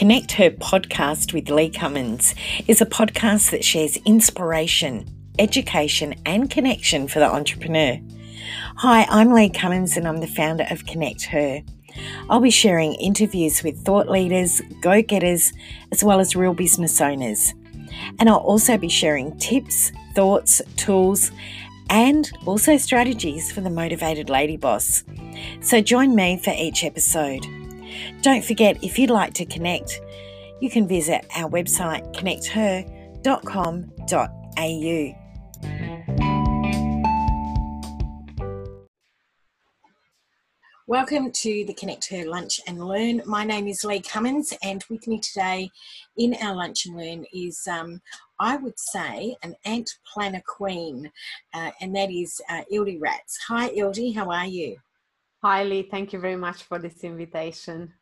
Connect Her podcast with Lee Cummins is a podcast that shares inspiration, education and connection for the entrepreneur. Hi, I'm Lee Cummins and I'm the founder of Connect Her. I'll be sharing interviews with thought leaders, go-getters, as well as real business owners. And I'll also be sharing tips, thoughts, tools, and also strategies for the motivated lady boss. So join me for each episode. Don't forget, if you'd like to connect, you can visit our website connecther.com.au. Welcome to the Connect Her Lunch and Learn. My name is Lee Cummins, and with me today in our Lunch and Learn is, I would say, an Ant Planner queen, and that is Ildi Rats. Hi Ildi, how are you? Hi Lee, thank you very much for this invitation.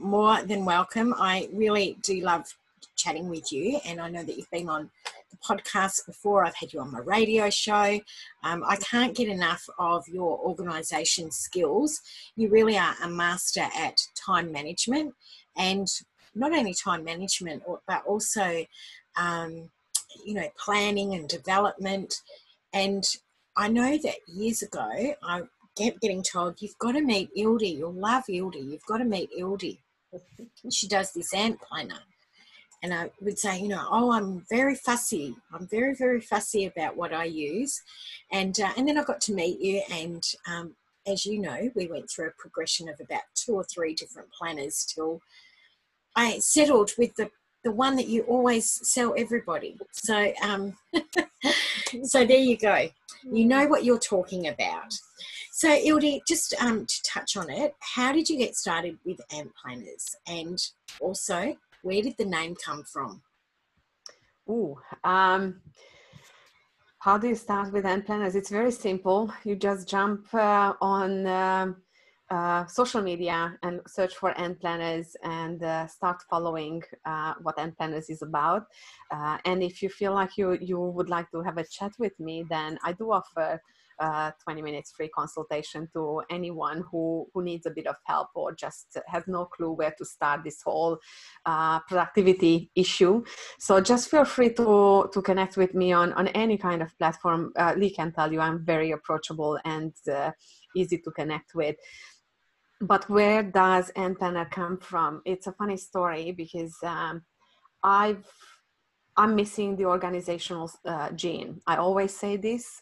More than welcome. I really do love chatting with you, and I know that you've been on the podcast before. I've had you on my radio show. I can't get enough of your organisation skills. You really are a master at time management, and not only time management, but also, planning and development. And I know that years ago, I kept getting told, you've got to meet Ildi, you'll love Ildi, you've got to meet Ildi. She does this Ant Planner. And I would say, I'm very fussy. I'm very, very fussy about what I use. And then I got to meet you. And as you know, we went through a progression of about 2 or 3 different planners till I settled with the one that you always sell everybody. So, so there you go. You know what you're talking about. So Ildi, just to touch on it, how did you get started with AMPlanners? And also, where did the name come from? How do you start with Ant Planners? It's very simple. You just jump on social media and search for Ant Planners and start following what Ant Planners is about. And if you feel like you would like to have a chat with me, then I do offer 20 minutes free consultation to anyone who needs a bit of help or just has no clue where to start this whole productivity issue. So just feel free to connect with me on any kind of platform. Lee can tell you I'm very approachable and easy to connect with. But where does Ant Planner come from? It's a funny story because I'm missing the organizational gene. I always say this.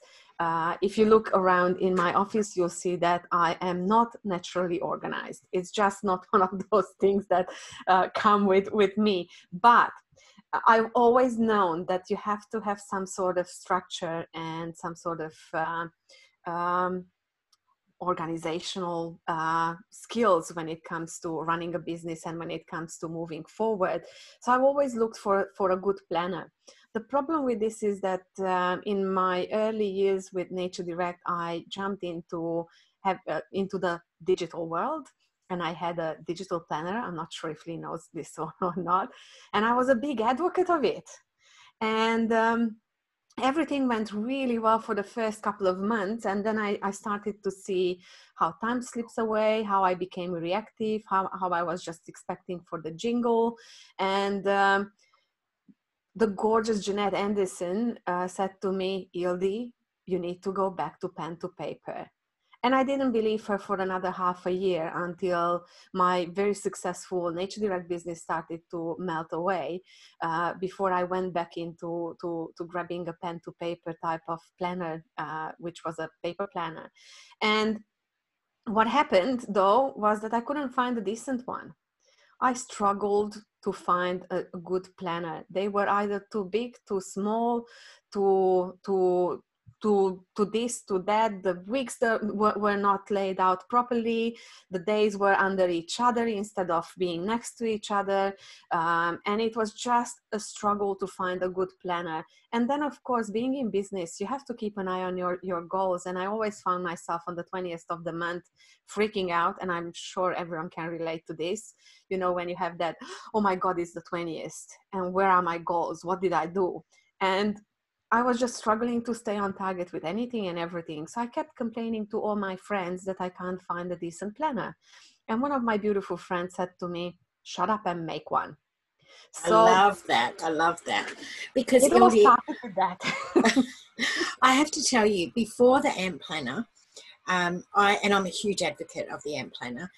If you look around in my office, you'll see that I am not naturally organized. It's just not one of those things that come with me. But I've always known that you have to have some sort of structure and some sort of organizational skills when it comes to running a business and when it comes to moving forward. So I've always looked for a good planner. The problem with this is that in my early years with Nature Direct, I jumped into the digital world, and I had a digital planner. I'm not sure if Lee knows this or not. And I was a big advocate of it. And everything went really well for the first couple of months, and then I started to see how time slips away, how I became reactive, how I was just expecting for the jingle. And the gorgeous Jeanette Anderson said to me, Ildi, you need to go back to pen to paper. And I didn't believe her for another half a year until my very successful Nature Direct business started to melt away before I went back into grabbing a pen to paper type of planner, which was a paper planner. And what happened though was that I couldn't find a decent one. I struggled to find a good planner. They were either too big, too small, to this, to that. The weeks were not laid out properly. The days were under each other instead of being next to each other. And it was just a struggle to find a good planner. And then, of course, being in business, you have to keep an eye on your goals. And I always found myself on the 20th of the month freaking out. And I'm sure everyone can relate to this. You know, when you have that, oh my God, it's the 20th. And where are my goals? What did I do? And I was just struggling to stay on target with anything and everything. So I kept complaining to all my friends that I can't find a decent planner. And one of my beautiful friends said to me, shut up and make one. So, I love that. I love that. Because it all started with that. I have to tell you, before the Ant Planner, I'm a huge advocate of the Ant Planner,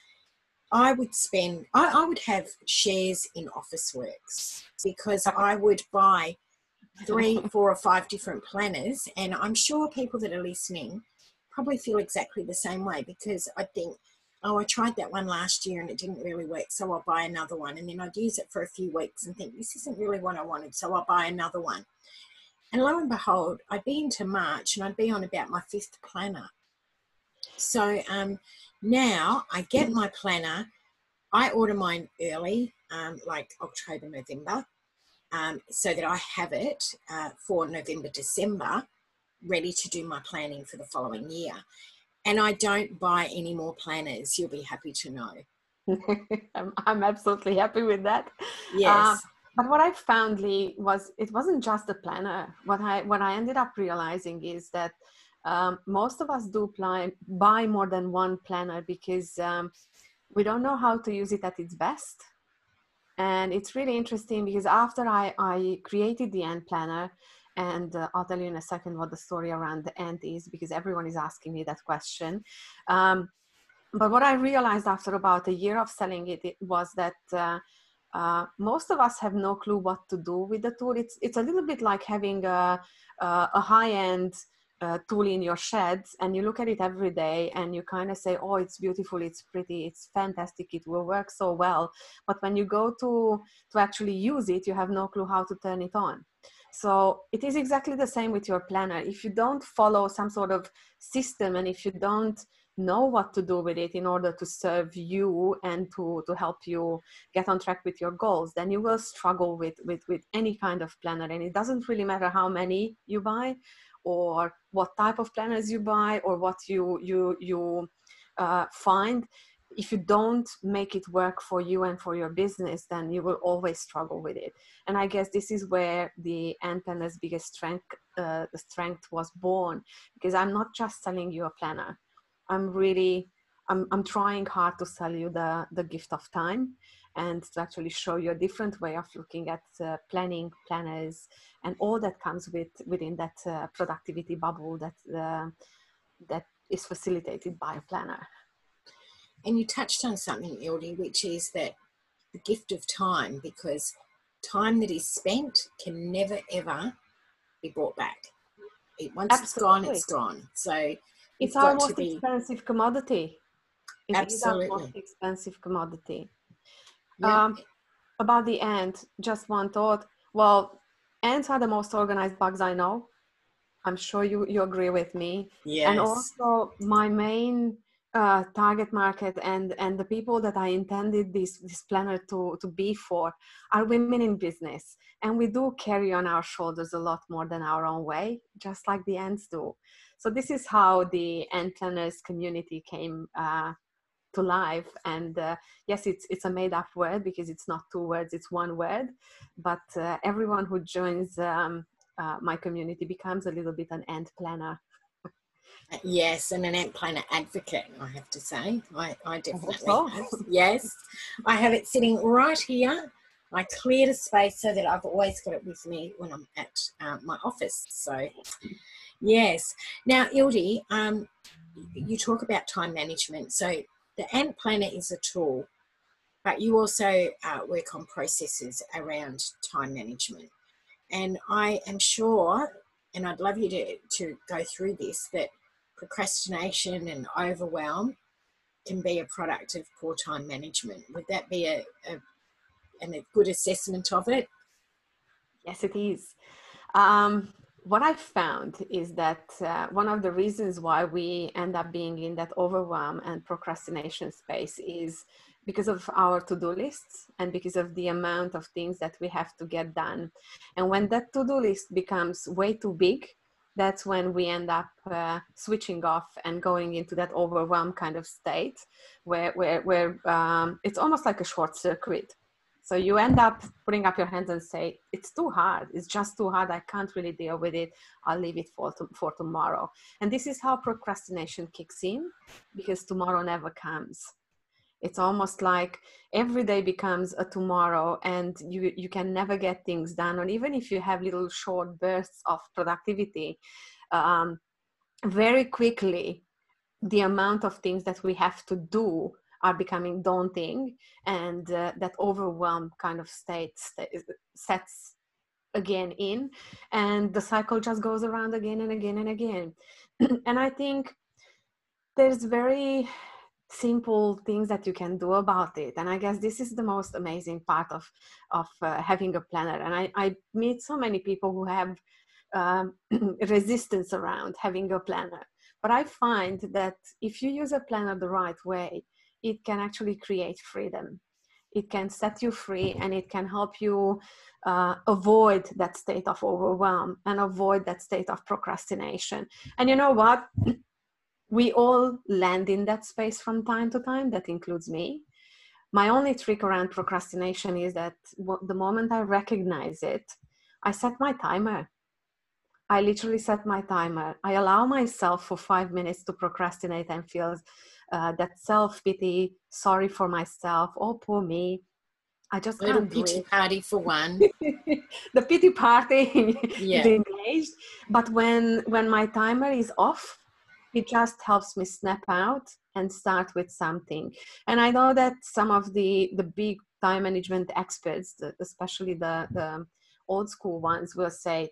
I would have shares in Officeworks, because I would buy 3, 4 or 5 different planners. And I'm sure people that are listening probably feel exactly the same way, because I think, oh, I tried that one last year and it didn't really work, so I'll buy another one. And then I'd use it for a few weeks and think, this isn't really what I wanted, so I'll buy another one. And lo and behold, I'd be into March and I'd be on about my 5th planner. So now I get my planner. I order mine early, like October, November, so that I have it for November, December, ready to do my planning for the following year. And I don't buy any more planners. You'll be happy to know. I'm absolutely happy with that. Yes. But what I found, Lee, was it wasn't just a planner. What I ended up realizing is that most of us do buy more than one planner because we don't know how to use it at its best. And it's really interesting because after I created the Ant Planner, and I'll tell you in a second what the story around the ant is, because everyone is asking me that question. But what I realized after about a year of selling it, was that most of us have no clue what to do with the tool. It's a little bit like having a high-end tool in your shed, and you look at it every day and you kind of say, oh, it's beautiful, it's pretty, it's fantastic, it will work so well. But when you go to actually use it, you have no clue how to turn it on. So it is exactly the same with your planner. If you don't follow some sort of system, and if you don't know what to do with it in order to serve you and to help you get on track with your goals, then you will struggle with any kind of planner. And it doesn't really matter how many you buy or what type of planners you buy or what you find. If you don't make it work for you and for your business, then you will always struggle with it. And I guess this is where the Ant Planner's biggest strength, the strength was born, because I'm not just selling you a planner. I'm trying hard to sell you the gift of time, and to actually show you a different way of looking at planning, planners, and all that comes within that productivity bubble that is facilitated by a planner. And you touched on something, Ildi, which is that the gift of time, because time that is spent can never, ever be brought back. Once absolutely. It's gone, it's gone. So it's our most expensive commodity. It absolutely. Is our most expensive commodity. Yeah. About the ant, just one thought. Well, ants are the most organized bugs I know. I'm sure you agree with me. Yes. And also my main... target market and the people that I intended this planner to be for are women in business, and we do carry on our shoulders a lot more than our own way, just like the ants do. So this is how the Ant Planners community came to life. And yes, it's a made-up word, because it's not 2 words, it's 1 word, but everyone who joins my community becomes a little bit an ant planner. Yes, and an Ant Planner advocate, I have to say. I definitely have. Yes. I have it sitting right here. I cleared a space so that I've always got it with me when I'm at my office. So, yes. Now, Ildi, you talk about time management. So the Ant Planner is a tool, but you also work on processes around time management. And I am sure, and I'd love you to go through this, that procrastination and overwhelm can be a product of poor time management. Would that be a good assessment of it? Yes, it is. What I found is that one of the reasons why we end up being in that overwhelm and procrastination space is because of our to-do lists and because of the amount of things that we have to get done. And when that to-do list becomes way too big, that's when we end up switching off and going into that overwhelm kind of state where it's almost like a short circuit. So you end up putting up your hands and say, it's too hard. It's just too hard. I can't really deal with it. I'll leave it for tomorrow. And this is how procrastination kicks in, because tomorrow never comes. It's almost like every day becomes a tomorrow, and you can never get things done. Or even if you have little short bursts of productivity, very quickly, the amount of things that we have to do are becoming daunting, and that overwhelm kind of state sets again in, and the cycle just goes around again and again and again. And I think there's very simple things that you can do about it. And I guess this is the most amazing part of having a planner. And I meet so many people who have resistance around having a planner. But I find that if you use a planner the right way, it can actually create freedom. It can set you free, and it can help you avoid that state of overwhelm and avoid that state of procrastination. And you know what? We all land in that space from time to time. That includes me. My only trick around procrastination is that the moment I recognize it, I set my timer. I literally set my timer. I allow myself for 5 minutes to procrastinate and feel that self-pity, sorry for myself, oh, poor me. I just little can't pity party for one. The pity party, yeah. Is engaged. But when my timer is off, it just helps me snap out and start with something. And I know that some of the big time management experts, especially the old school ones, will say,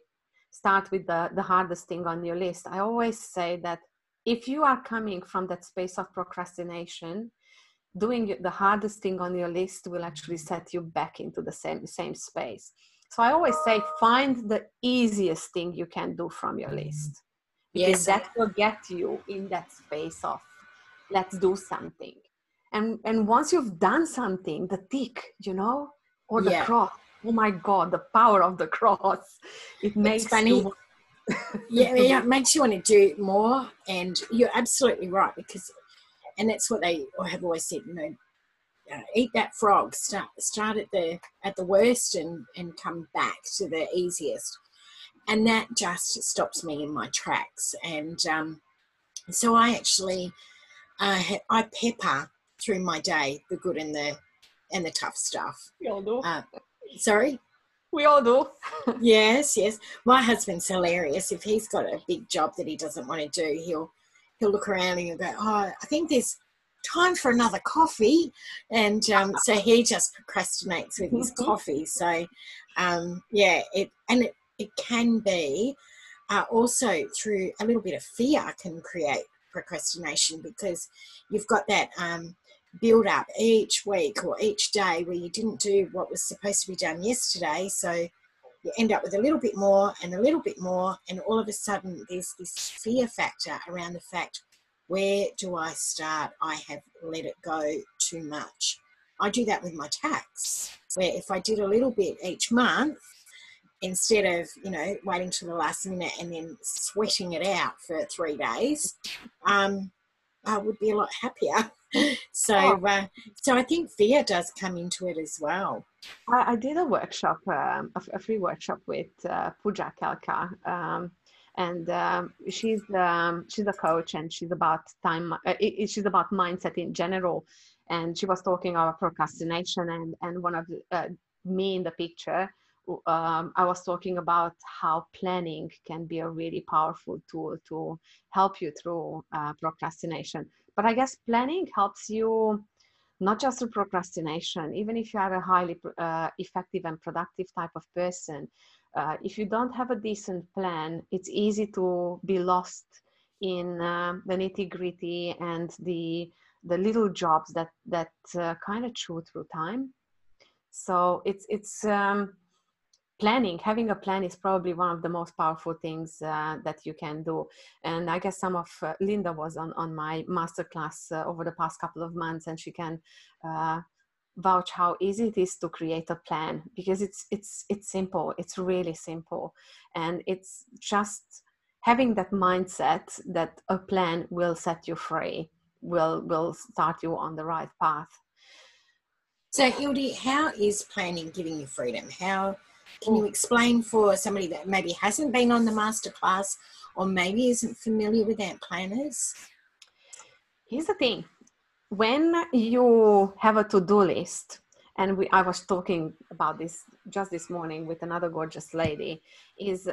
start with the hardest thing on your list. I always say that if you are coming from that space of procrastination, doing the hardest thing on your list will actually set you back into the same space. So I always say, find the easiest thing you can do from your list. Because yes, that will get you in that space of, let's do something. And once you've done something, the tick, you know, or the cross. Oh my God, the power of the cross. It's funny. Yeah, it makes you want to do more. And you're absolutely right, because, and that's what they have always said, you know, eat that frog, start at the worst and come back to the easiest. And that just stops me in my tracks. And so I actually, I pepper through my day, the good and the tough stuff. We all do. Sorry? We all do. Yes. My husband's hilarious. If he's got a big job that he doesn't want to do, he'll look around and he'll go, oh, I think there's time for another coffee. And so he just procrastinates with his coffee. So, it can be also through a little bit of fear can create procrastination, because you've got that build up each week or each day where you didn't do what was supposed to be done yesterday. So you end up with a little bit more and a little bit more. And all of a sudden there's this fear factor around the fact, where do I start? I have let it go too much. I do that with my tax, where if I did a little bit each month, instead of, you know, waiting till the last minute and then sweating it out for 3 days, I would be a lot happier. So I think fear does come into it as well. I did a workshop, a free workshop with Pooja Kalka, and she's a coach, and she's about time. She's about mindset in general, and she was talking about procrastination, and one of me in the picture. I was talking about how planning can be a really powerful tool to help you through procrastination. But I guess planning helps you not just through procrastination, even if you are a highly effective and productive type of person. If you don't have a decent plan, it's easy to be lost in the nitty-gritty and the little jobs that kind of chew through time. So it's planning, having a plan is probably one of the most powerful things that you can do. And I guess some of Linda was on my masterclass over the past couple of months, and she can vouch how easy it is to create a plan, because it's simple. It's really simple. And it's just having that mindset that a plan will set you free, will start you on the right path. So Ildi, how is planning giving you freedom? How can you explain for somebody that maybe hasn't been on the masterclass or maybe isn't familiar with Ant Planners? Here's the thing. when you have a to-do list, and I was talking about this just this morning with another gorgeous lady, is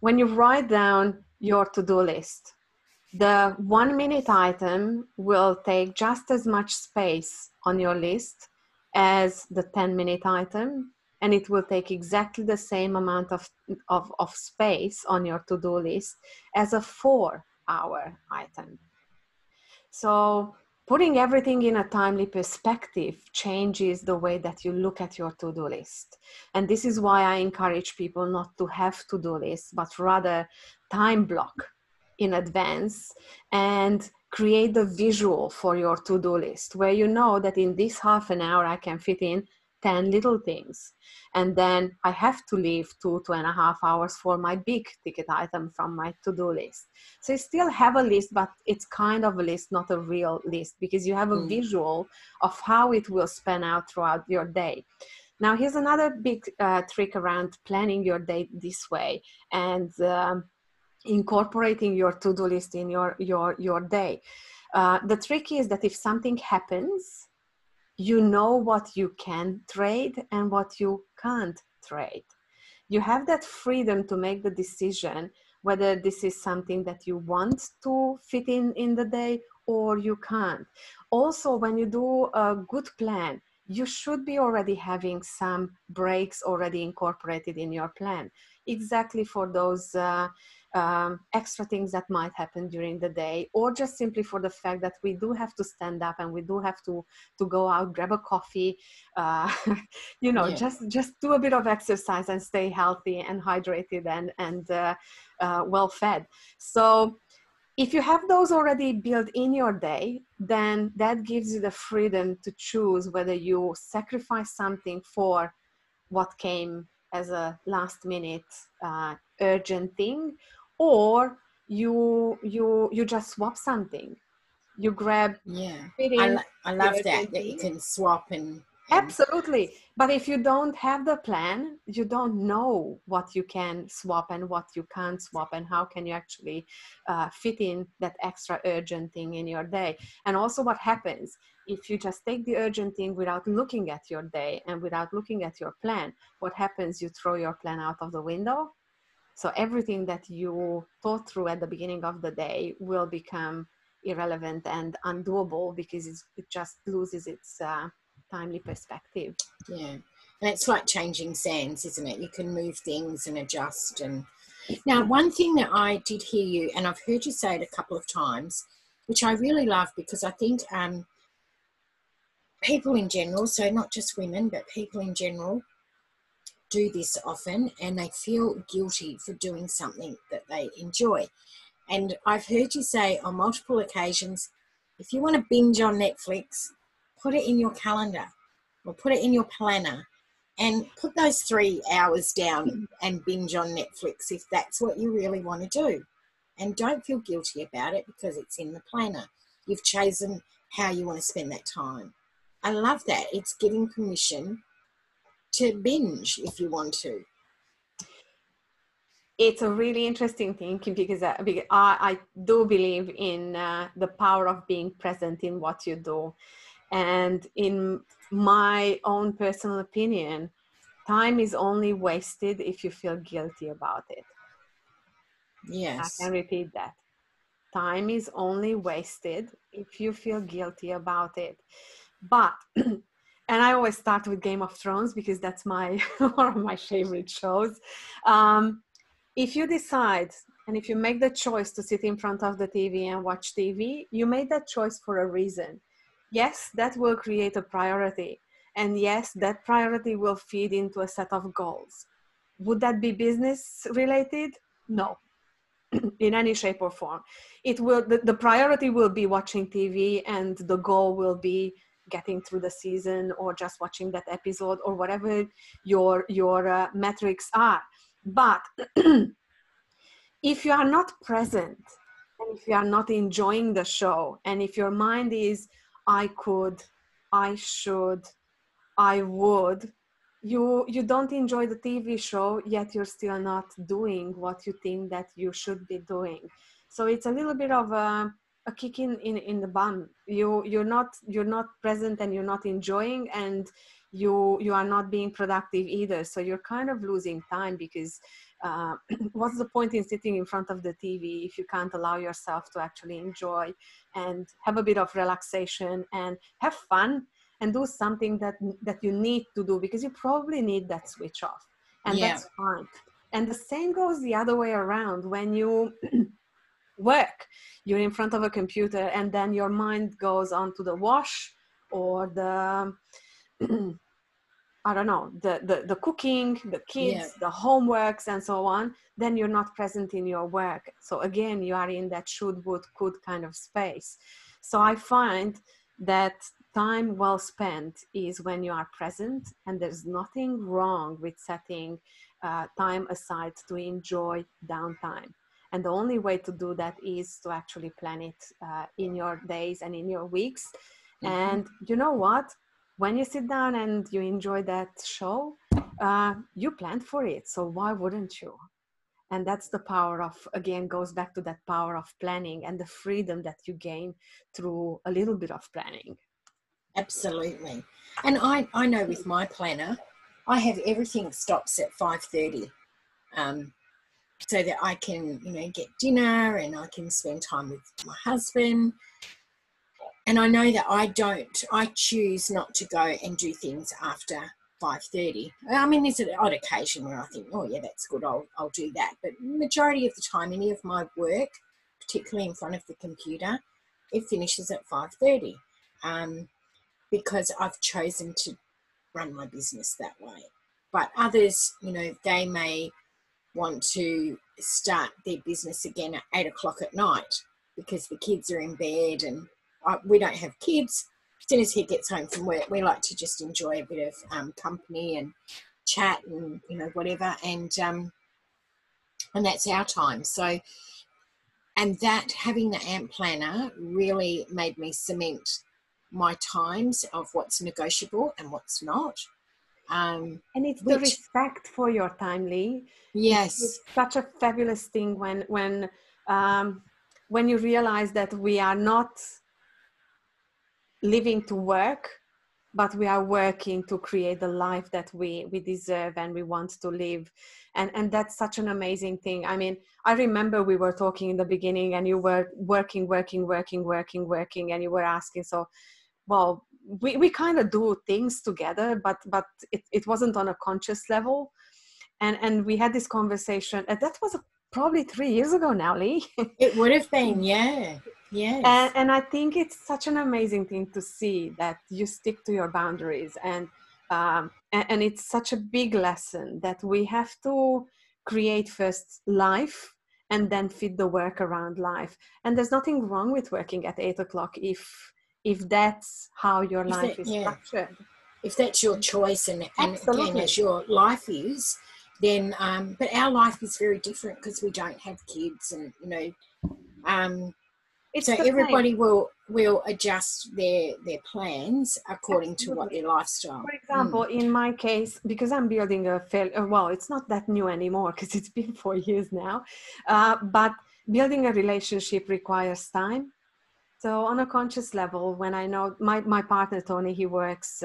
when you write down your to-do list, the 1 minute item will take just as much space on your list as the 10-minute item, and it will take exactly the same amount of space on your to-do list as a 4-hour item. So putting everything in a timely perspective changes the way that you look at your to-do list. And this is why I encourage people not to have to-do lists, but rather time block in advance and create the visual for your to-do list, where you know that in this half an hour I can fit in 10 little things. And then I have to leave 2.5 hours for my big ticket item from my to-do list. So you still have a list, but it's kind of a list, not a real list, because you have a visual of how it will span out throughout your day. Now, here's another big trick around planning your day this way and incorporating your to-do list in your day. The trick is that if something happens, you know what you can trade and what you can't trade. You have that freedom to make the decision whether this is something that you want to fit in the day or you can't. Also, when you do a good plan, you should be already having some breaks already incorporated in your plan, exactly for those extra things that might happen during the day, or just simply for the fact that we do have to stand up and we do have to go out, grab a coffee, you know, yeah. just do a bit of exercise and stay healthy and hydrated and well fed. So if you have those already built in your day, then that gives you the freedom to choose whether you sacrifice something for what came as a last minute urgent thing, or you just swap something. You grab, yeah, I love that you can swap and absolutely. But if you don't have the plan, you don't know what you can swap and what you can't swap, and how can you actually fit in that extra urgent thing in your day. And also, what happens if you just take the urgent thing without looking at your day and without looking at your plan? What happens? You throw your plan out of the window. So everything that you thought through at the beginning of the day will become irrelevant and undoable, because it just loses its timely perspective. Yeah, and it's like changing sands, isn't it? You can move things and adjust. And now, one thing that I did hear you, and I've heard you say it a couple of times, which I really love, because I think people in general, so not just women, but people in general, do this often, and they feel guilty for doing something that they enjoy. And I've heard you say on multiple occasions, if you want to binge on Netflix, put it in your calendar or put it in your planner, and put those 3 hours down and binge on Netflix if that's what you really want to do. And don't feel guilty about it, because it's in the planner. You've chosen how you want to spend that time. I love that. It's giving permission to binge if you want to. It's a really interesting thing, because I do believe in the power of being present in what you do. And in my own personal opinion, time is only wasted if you feel guilty about it. Yes. I can repeat that. Time is only wasted if you feel guilty about it. But and I always start with Game of Thrones, because that's one of my favorite shows. If you decide, and if you make the choice to sit in front of the TV and watch TV, you made that choice for a reason. Yes, that will create a priority. And yes, that priority will feed into a set of goals. Would that be business related? No, in any shape or form. It will, the priority will be watching TV, and the goal will be getting through the season, or just watching that episode, or whatever your metrics are. But if you are not present, and if you are not enjoying the show, and if your mind is, I could, I should, I would, you don't enjoy the TV show, yet you're still not doing what you think that you should be doing. So it's a little bit of a a kick in the bum. You're not present, and you're not enjoying, and you are not being productive either. So you're kind of losing time, because what's the point in sitting in front of the TV if you can't allow yourself to actually enjoy and have a bit of relaxation and have fun and do something that you need to do, because you probably need that switch off, and that's fine. And the same goes the other way around. When you work, you're in front of a computer, and then your mind goes on to the wash, or the I don't know, the cooking, the kids, the homeworks, and so on. Then you're not present in your work. So again, you are in that should, would, could kind of space. So I find that time well spent is when you are present, and there's nothing wrong with setting time aside to enjoy downtime. And the only way to do that is to actually plan it in your days and in your weeks. And you know what? When you sit down and you enjoy that show, you planned for it. So why wouldn't you? And that's the power of, again, goes back to that power of planning and the freedom that you gain through a little bit of planning. Absolutely. And I know with my planner, I have everything stops at 5:30. So that I can, you know, get dinner, and I can spend time with my husband. And I know that I choose not to go and do things after 5:30. I mean, there's an odd occasion where I think, oh yeah, that's good, I'll do that. But majority of the time, any of my work, particularly in front of the computer, it finishes at 5:30 because I've chosen to run my business that way. But others, you know, they may want to start their business again at 8 o'clock at night because the kids are in bed, and we don't have kids. As soon as he gets home from work, we like to just enjoy a bit of company and chat and, you know, whatever. And that's our time. So, and that, having the AMP planner really made me cement my times of what's negotiable and what's not. And it's the respect for your time, Lee. Yes. It's such a fabulous thing when you realize that we are not living to work, but we are working to create the life that we deserve and we want to live. And that's such an amazing thing. I mean, I remember we were talking in the beginning, and you were working, and you were asking, so, well, we kind of do things together, but it wasn't on a conscious level. And we had this conversation, and that was probably 3 years ago now, Lee. It would have been, yeah. Yes. And I think it's such an amazing thing to see that you stick to your boundaries. And it's such a big lesson that we have to create first life and then fit the work around life. And there's nothing wrong with working at 8 o'clock if that's how your life is structured. If that's your choice and again, as your life is, then, but our life is very different because we don't have kids, and, you know, so everybody will adjust their plans according to what their lifestyle. For example, in my case, because I'm building well, it's not that new anymore because it's been 4 years now, but building a relationship requires time. So on a conscious level, when I know my partner, Tony, he works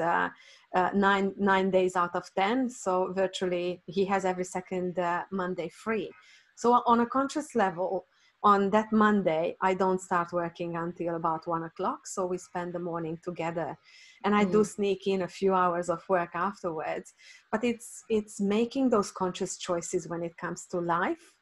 nine days out of 10. So virtually he has every second Monday free. So on a conscious level, on that Monday, I don't start working until about 1 o'clock. So we spend the morning together, and I do sneak in a few hours of work afterwards, but it's making those conscious choices when it comes to life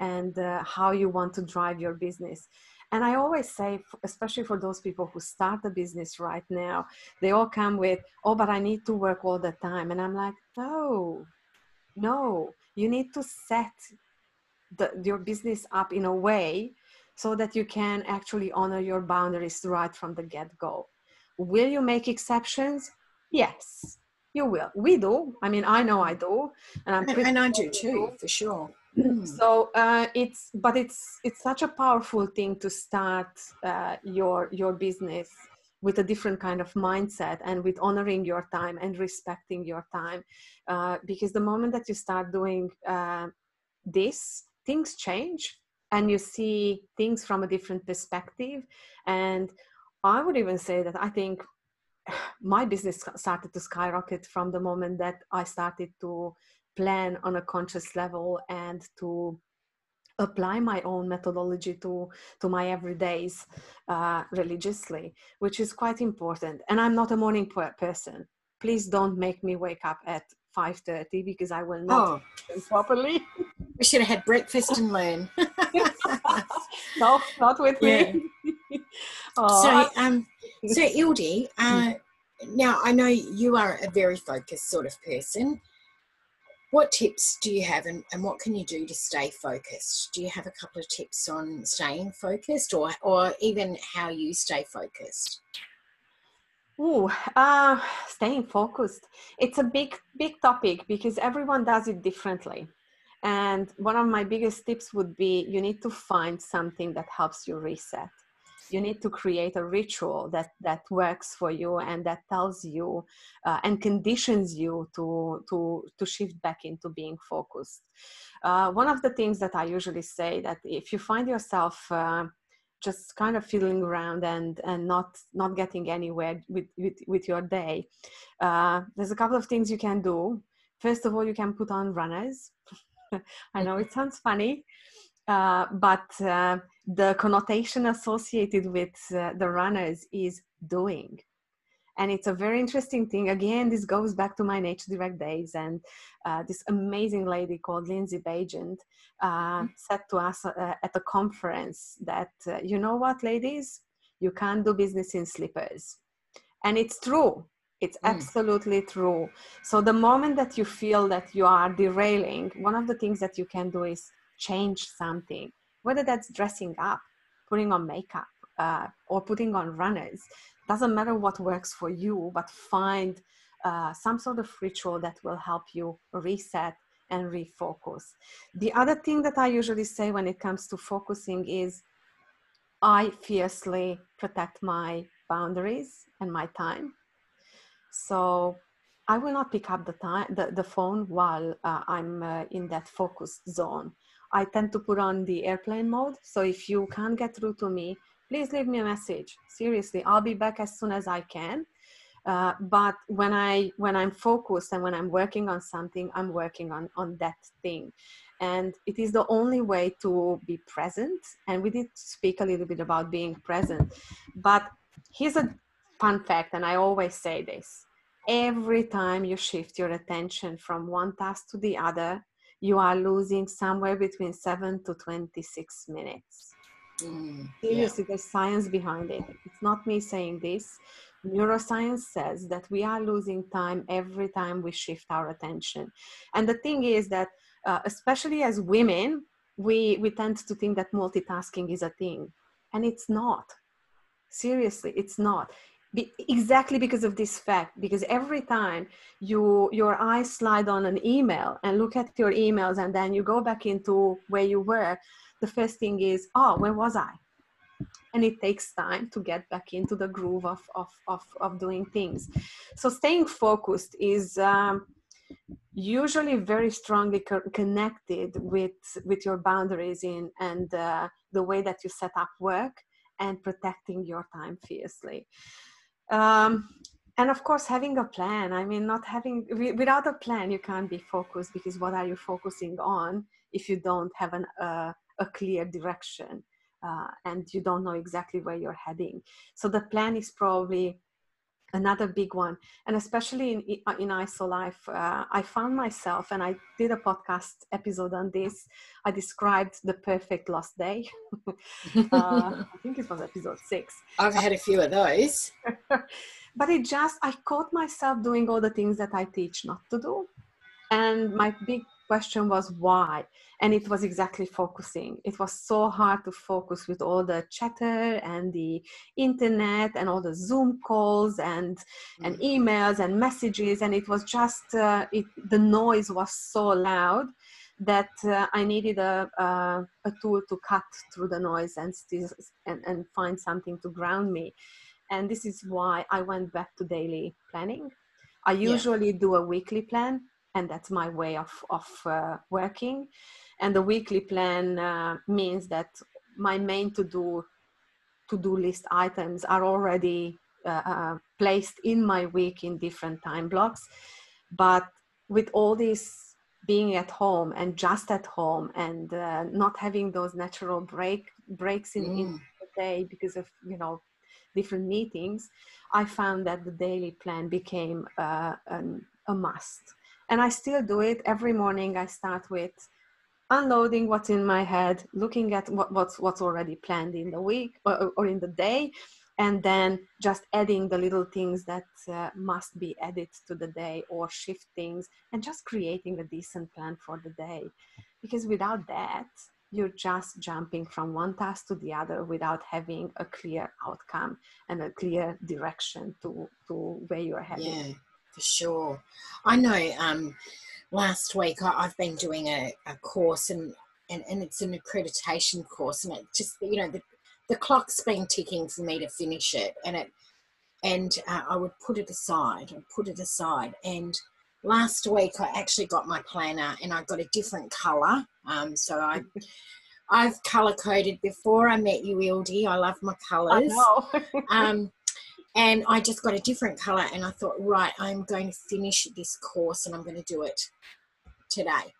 and how you want to drive your business. And I always say, especially for those people who start a business right now, they all come with, oh, but I need to work all the time. And I'm like, no, you need to set your business up in a way so that you can actually honor your boundaries right from the get-go. Will you make exceptions? Yes, you will. We do. I mean, I know I do, and I do too, for sure. So it's such a powerful thing to start your business with a different kind of mindset and with honoring your time and respecting your time, because the moment that you start doing this, things change and you see things from a different perspective. And I would even say that I think my business started to skyrocket from the moment that I started to plan on a conscious level and to apply my own methodology to my everydays religiously, which is quite important. And I'm not a morning person. Please don't make me wake up at 5:30 because I will not properly. We should have had breakfast and learn. No, not with me. Oh. So Ildi, now I know you are a very focused sort of person. What tips do you have, and what can you do to stay focused? Do you have a couple of tips on staying focused, or even how you stay focused? Staying focused. It's a big topic because everyone does it differently. And one of my biggest tips would be you need to find something that helps you reset. You need to create a ritual that works for you and that tells you and conditions you to shift back into being focused. One of the things that I usually say that if you find yourself just kind of fiddling around and not getting anywhere with your day, there's a couple of things you can do. First of all, you can put on runners. I know it sounds funny, but the connotation associated with the runners is doing. And it's a very interesting thing. Again, this goes back to my Nature Direct days. And this amazing lady called Lindsay Bajant said to us at a conference that, you know what, ladies, you can't do business in slippers. And it's true. It's absolutely true. So the moment that you feel that you are derailing, one of the things that you can do is change something, whether that's dressing up, putting on makeup, or putting on runners. Doesn't matter what works for you, but find some sort of ritual that will help you reset and refocus. The other thing that I usually say when it comes to focusing is I fiercely protect my boundaries and my time. So I will not pick up the phone while I'm in that focused zone. I tend to put on the airplane mode. So if you can't get through to me, please leave me a message. Seriously, I'll be back as soon as I can. But when I'm focused and when I'm working on something, I'm working on that thing. And it is the only way to be present. And we did speak a little bit about being present. But here's a fun fact, and I always say this. Every time you shift your attention from one task to the other, you are losing somewhere between 7 to 26 minutes. Seriously, there's science behind it. It's not me saying this. Neuroscience says that we are losing time every time we shift our attention. And the thing is that, especially as women, we tend to think that multitasking is a thing. And it's not. Seriously, it's not. Exactly because of this fact, because every time your eyes slide on an email and look at your emails and then you go back into where you were, the first thing is, oh, where was I? And it takes time to get back into the groove of doing things. So staying focused is usually very strongly connected with your boundaries and the way that you set up work and protecting your time fiercely. And of course, having a plan. I mean, without a plan, you can't be focused because what are you focusing on if you don't have a clear direction and you don't know exactly where you're heading? So the plan is probably another big one. And especially in IsoLife, I found myself, and I did a podcast episode on this. I described the perfect lost day. I think it was episode 6. I've had a few of those. But I caught myself doing all the things that I teach not to do. And my big question was why? And it was exactly focusing. It was so hard to focus with all the chatter and the internet and all the Zoom calls and emails and messages. And it was just, the noise was so loud that I needed a tool to cut through the noise and find something to ground me. And this is why I went back to daily planning. I usually do a weekly plan. And that's my way of working. And the weekly plan means that my main to-do list items are already placed in my week in different time blocks. But with all this being at home and just at home and not having those natural breaks in the day because of, you know, different meetings, I found that the daily plan became a must. And I still do it every morning. I start with unloading what's in my head, looking at what's already planned in the week or in the day, and then just adding the little things that must be added to the day or shift things, and just creating a decent plan for the day. Because without that, you're just jumping from one task to the other without having a clear outcome and a clear direction to where you're heading. Yeah, for sure. I know last week I've been doing a course and it's an accreditation course, and it just, you know, the clock's been ticking for me to finish it, and I would put it aside and put it aside. And last week I actually got my planner and I got a different colour. So I've colour coded before I met you, Ildi. I love my colours. I know. And I just got a different colour, and I thought, right, I'm going to finish this course and I'm going to do it today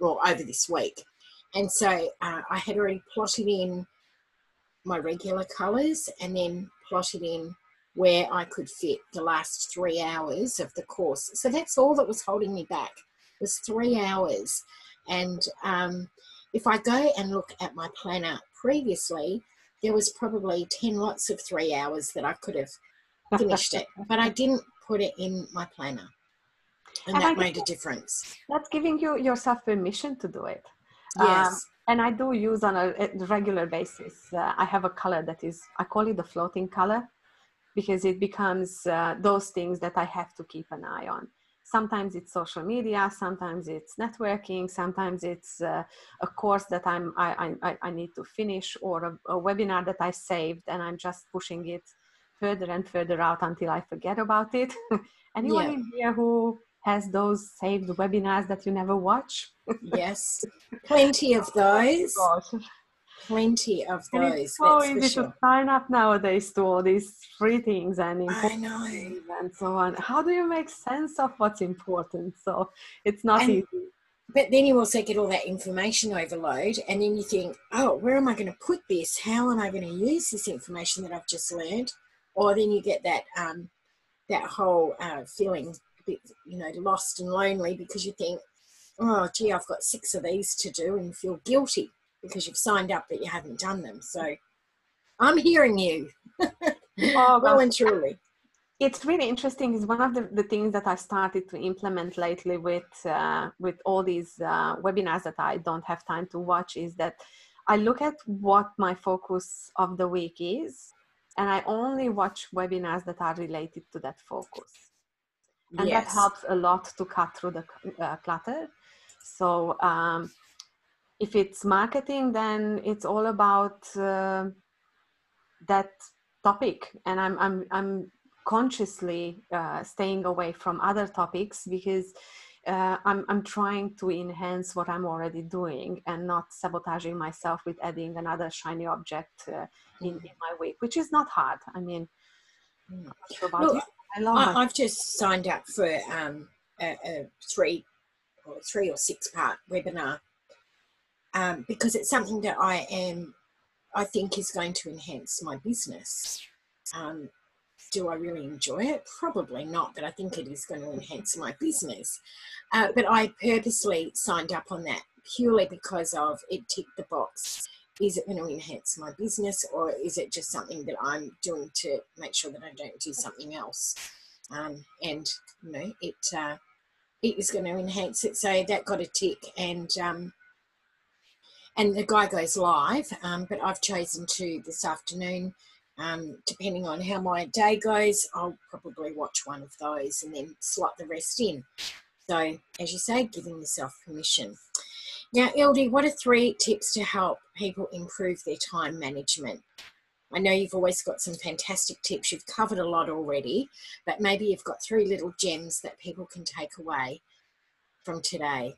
or over this week. And so I had already plotted in my regular colours and then plotted in where I could fit the last 3 hours of the course. So that's all that was holding me back, was 3 hours. And if I go and look at my planner previously, there was probably 10 lots of 3 hours that I could have finished it, but I didn't put it in my planner. And that made a difference. That's giving you yourself permission to do it. Yes. And I do use on a regular basis. I have a color that is, I call it the floating color, because it becomes those things that I have to keep an eye on. Sometimes it's social media, sometimes it's networking, sometimes it's a course that I need to finish, or a webinar that I saved and I'm just pushing it further and further out until I forget about it. Anyone in here who has those saved webinars that you never watch? Yes, plenty of those. Plenty of those. And it's so easy to sign up nowadays to all these free things and things and so on. How do you make sense of what's important? So it's not easy. But then you also get all that information overload, and then you think, oh, where am I going to put this? How am I going to use this information that I've just learned? Or then you get that that whole feeling a bit, you know, lost and lonely, because you think, oh, gee, I've got 6 of these to do, and you feel guilty because you've signed up but you haven't done them. So I'm hearing you. Oh, well and truly. It's really interesting. It's one of the things that I started to implement lately with all these webinars that I don't have time to watch, is that I look at what my focus of the week is, and I only watch webinars that are related to that focus. And that helps a lot to cut through the clutter. So if it's marketing, then it's all about that topic, and I'm consciously staying away from other topics, because I'm trying to enhance what I'm already doing and not sabotaging myself with adding another shiny object in my week, which is not hard. I mean, look, I've just signed up for a 3 or 6 part webinar. Because it's something that I think is going to enhance my business. Do I really enjoy it? Probably not, but I think it is going to enhance my business. But I purposely signed up on that purely because of it ticked the box. Is it going to enhance my business, or is it just something that I'm doing to make sure that I don't do something else? And you know, it is going to enhance it. So that got a tick, and the guy goes live, but I've chosen to this afternoon. Depending on how my day goes, I'll probably watch one of those and then slot the rest in. So, as you say, giving yourself permission. Now, Ildi, what are 3 tips to help people improve their time management? I know you've always got some fantastic tips. You've covered a lot already, but maybe you've got 3 little gems that people can take away from today.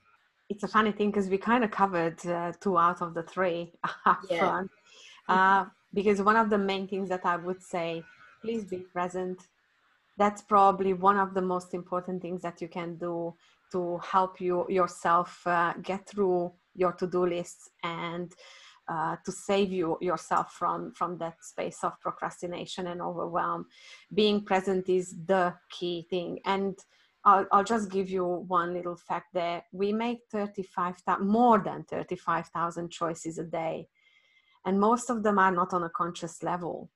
It's a funny thing because we kind of covered 2 out of the 3 up front. Because one of the main things that I would say, please be present. That's probably one of the most important things that you can do to help you yourself get through your to-do lists and to save you yourself from that space of procrastination and overwhelm. Being present is the key thing. And I'll just give you one little fact there. We make more than 35,000 choices a day. And most of them are not on a conscious level.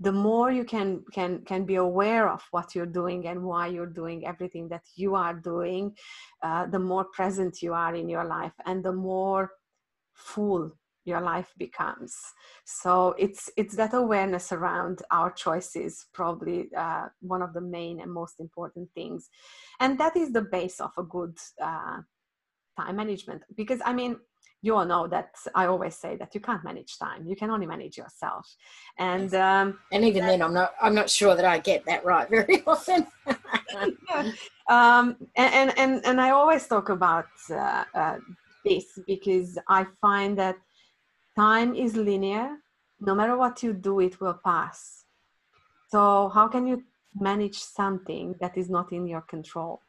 The more you can be aware of what you're doing and why you're doing everything that you are doing, the more present you are in your life and the more full your life becomes. So it's that awareness around our choices, probably one of the main and most important things. And that is the base of a good time management. Because, I mean, you all know that I always say that you can't manage time. You can only manage yourself. And even then, I'm not sure that I get that right very often. And I always talk about this because I find that time is linear. No matter what you do, it will pass. So how can you manage something that is not in your control?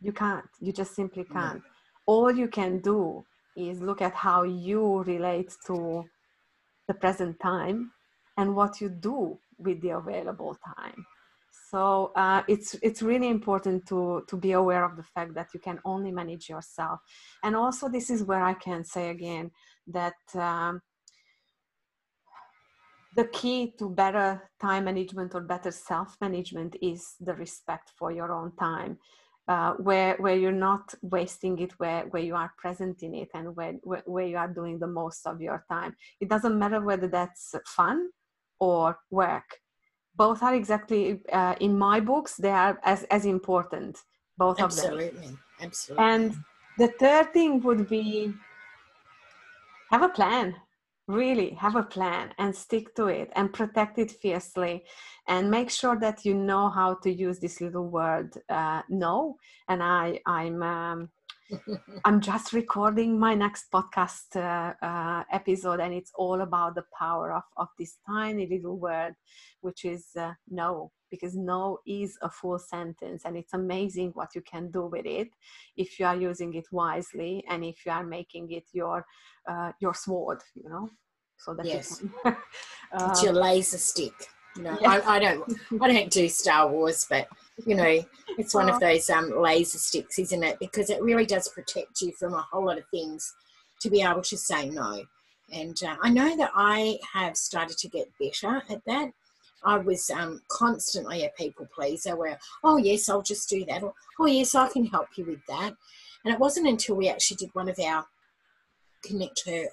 You can't. You just simply can't. All you can do is look at how you relate to the present time and what you do with the available time. So it's really important to be aware of the fact that you can only manage yourself. And also this is where I can say again that the key to better time management or better self-management is the respect for your own time. Where you're not wasting it, where you are present in it and where you are doing the most of your time. It doesn't matter whether that's fun or work. Both are exactly, in my books, they are as important, both of them. Absolutely. And the third thing would be have a plan. Really have a plan and stick to it and protect it fiercely and make sure that you know how to use this little word no. And I'm just recording my next podcast episode, and it's all about the power of this tiny little word, which is no, because no is a full sentence, and it's amazing what you can do with it if you are using it wisely and if you are making it your sword, you know, so that you can, it's your laser stick. You know, I don't do Star Wars, but you know, it's one of those laser sticks, isn't it? Because it really does protect you from a whole lot of things to be able to say no. And I know that I have started to get better at that. I was constantly a people pleaser where, oh yes, I'll just do that, or oh yes, I can help you with that. And it wasn't until we actually did one of our Connect Her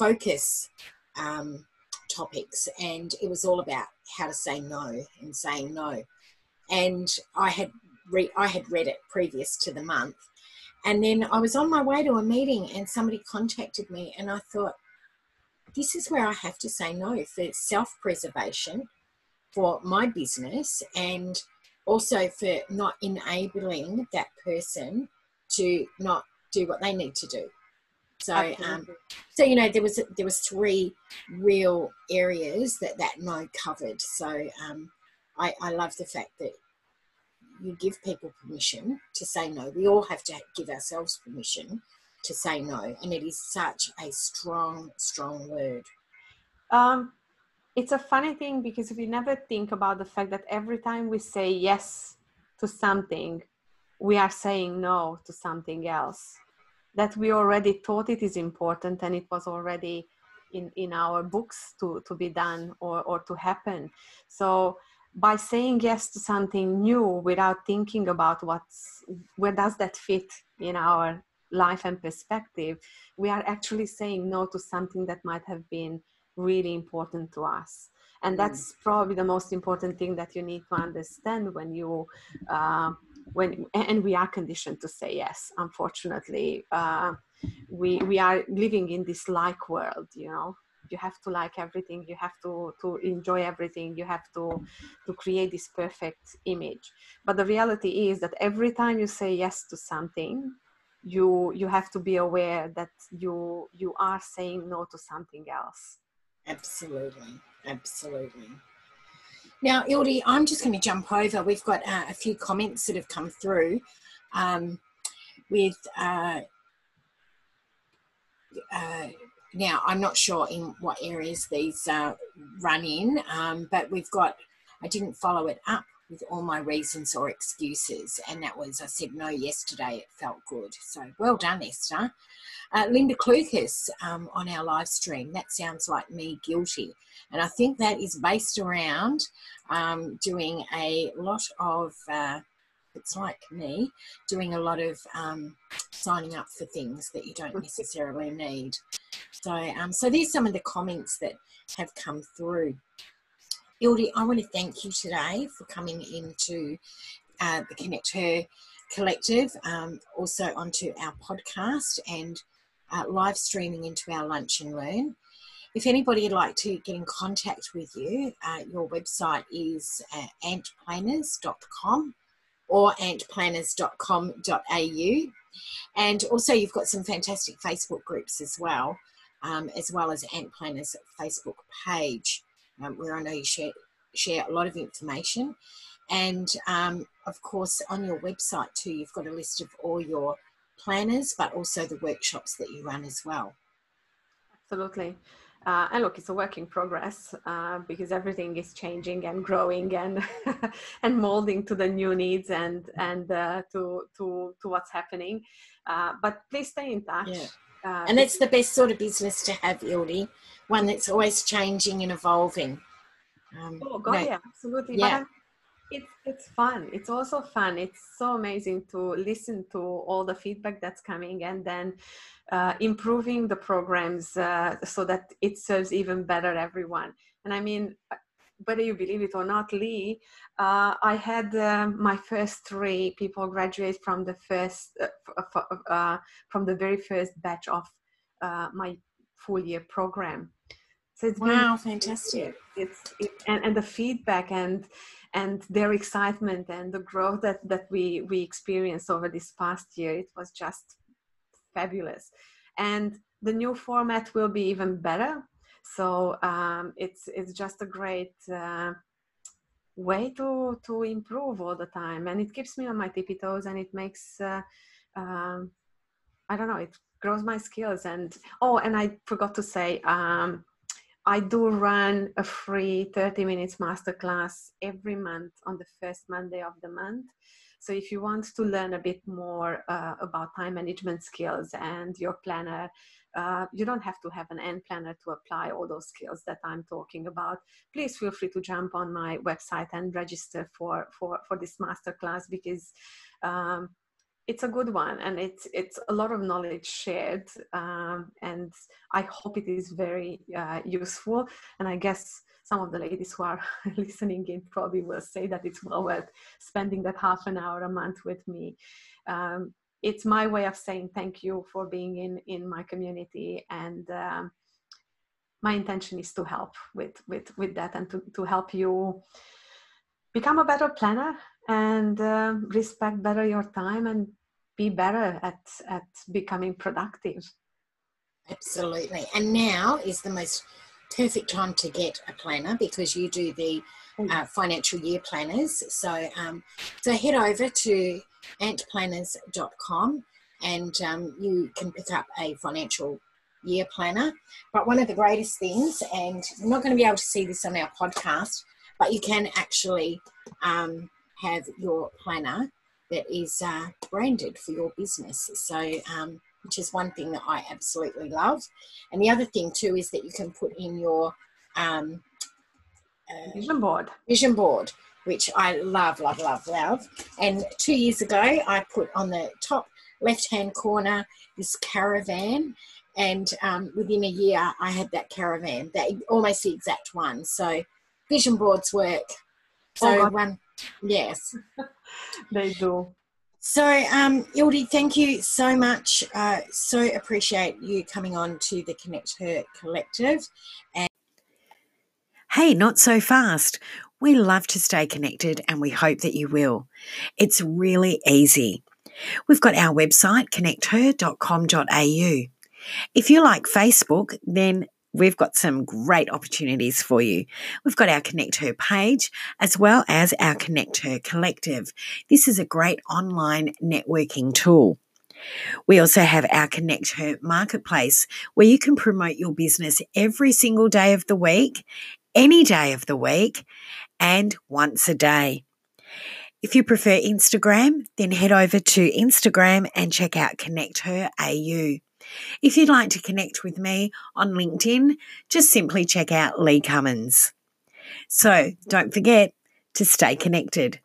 focus topics, and it was all about how to say no and saying no. And I had read it previous to the month, and then I was on my way to a meeting and somebody contacted me, and I thought, this is where I have to say no for self-preservation, for my business, and also for not enabling that person to not do what they need to do. So, you know, there was 3 real areas that no covered. So, I love the fact that you give people permission to say no. We all have to give ourselves permission to say no, and it is such a strong, strong word. It's a funny thing because we never think about the fact that every time we say yes to something, we are saying no to something else. That we already thought it is important, and it was already in our books to be done or to happen. So by saying yes to something new without thinking about where does that fit in our life and perspective, we are actually saying no to something that might have been really important to us. And that's probably the most important thing that you need to understand when you and we are conditioned to say yes, unfortunately. We are living in this like world, you know. You have to like everything, you have to enjoy everything, you have to create this perfect image. But the reality is that every time you say yes to something, you have to be aware that you are saying no to something else. Absolutely, absolutely. Now, Ildi, I'm just going to jump over. We've got a few comments that have come through with... now, I'm not sure in what areas these run in, but we've got, I didn't follow it up with all my reasons or excuses. And that was, I said no yesterday, it felt good. So well done, Esther. Linda Clucas on our live stream, that sounds like me guilty. And I think that is based around doing a lot of, it's like me, doing a lot of signing up for things that you don't necessarily need. So, so there's some of the comments that have come through. Ildi, I want to thank you today for coming into the Connect Her Collective, also onto our podcast and live streaming into our Lunch and Learn. If anybody would like to get in contact with you, your website is antplanners.com. or antplanners.com.au. And also you've got some fantastic Facebook groups as well as Ant Planners Facebook page, where I know you share a lot of information. And of course on your website too, you've got a list of all your planners, but also the workshops that you run as well. Absolutely. And look, it's a work in progress because everything is changing and growing and and molding to the new needs and to what's happening. But please stay in touch. Yeah. And that's the best sort of business to have, Ildi, one that's always changing and evolving. Oh God, yeah, absolutely. Yeah. But it's fun. It's also fun. It's so amazing to listen to all the feedback that's coming and then improving the programs so that it serves even better everyone. And I mean, whether you believe it or not, Lee, I had my first three people graduate from the very first batch of my full year program. So it's wow, fantastic. And the feedback and their excitement and the growth that we experienced over this past year, it was just fabulous. And the new format will be even better. So it's just a great way to improve all the time. And it keeps me on my tippy toes and it makes, I don't know, it grows my skills. And oh, and I forgot to say, I do run a free 30 minutes masterclass every month on the first Monday of the month. So if you want to learn a bit more about time management skills and your planner, you don't have to have an Ant Planner to apply all those skills that I'm talking about. Please feel free to jump on my website and register for this masterclass because it's a good one and it's a lot of knowledge shared and I hope it is very useful. And I guess some of the ladies who are listening in probably will say that it's well worth spending that half an hour a month with me. It's my way of saying thank you for being in my community, and my intention is to help with that and to help you become a better planner and respect better your time and be better at becoming productive. Absolutely. And now is the most perfect time to get a planner because you do the financial year planners. So so head over to antplanners.com and you can pick up a financial year planner. But one of the greatest things, and you're not going to be able to see this on our podcast, but you can actually have your planner that is branded for your business. So, which is one thing that I absolutely love. And the other thing too is that you can put in your vision board, which I love, love, love, love. And 2 years ago, I put on the top left-hand corner this caravan. And within a year, I had that caravan, that almost the exact one. So vision boards work. So yes, they do. So Ildi, thank you so much. So appreciate you coming on to the Connect Her Collective. And hey, not so fast. We love to stay connected and we hope that you will. It's really easy. We've got our website, connecther.com.au. If you like Facebook, then we've got some great opportunities for you. We've got our Connect Her page as well as our Connect Her Collective. This is a great online networking tool. We also have our Connect Her Marketplace, where you can promote your business every single day of the week, any day of the week, and once a day. If you prefer Instagram, then head over to Instagram and check out Connect Her AU. If you'd like to connect with me on LinkedIn, just simply check out Lee Cummins. So don't forget to stay connected.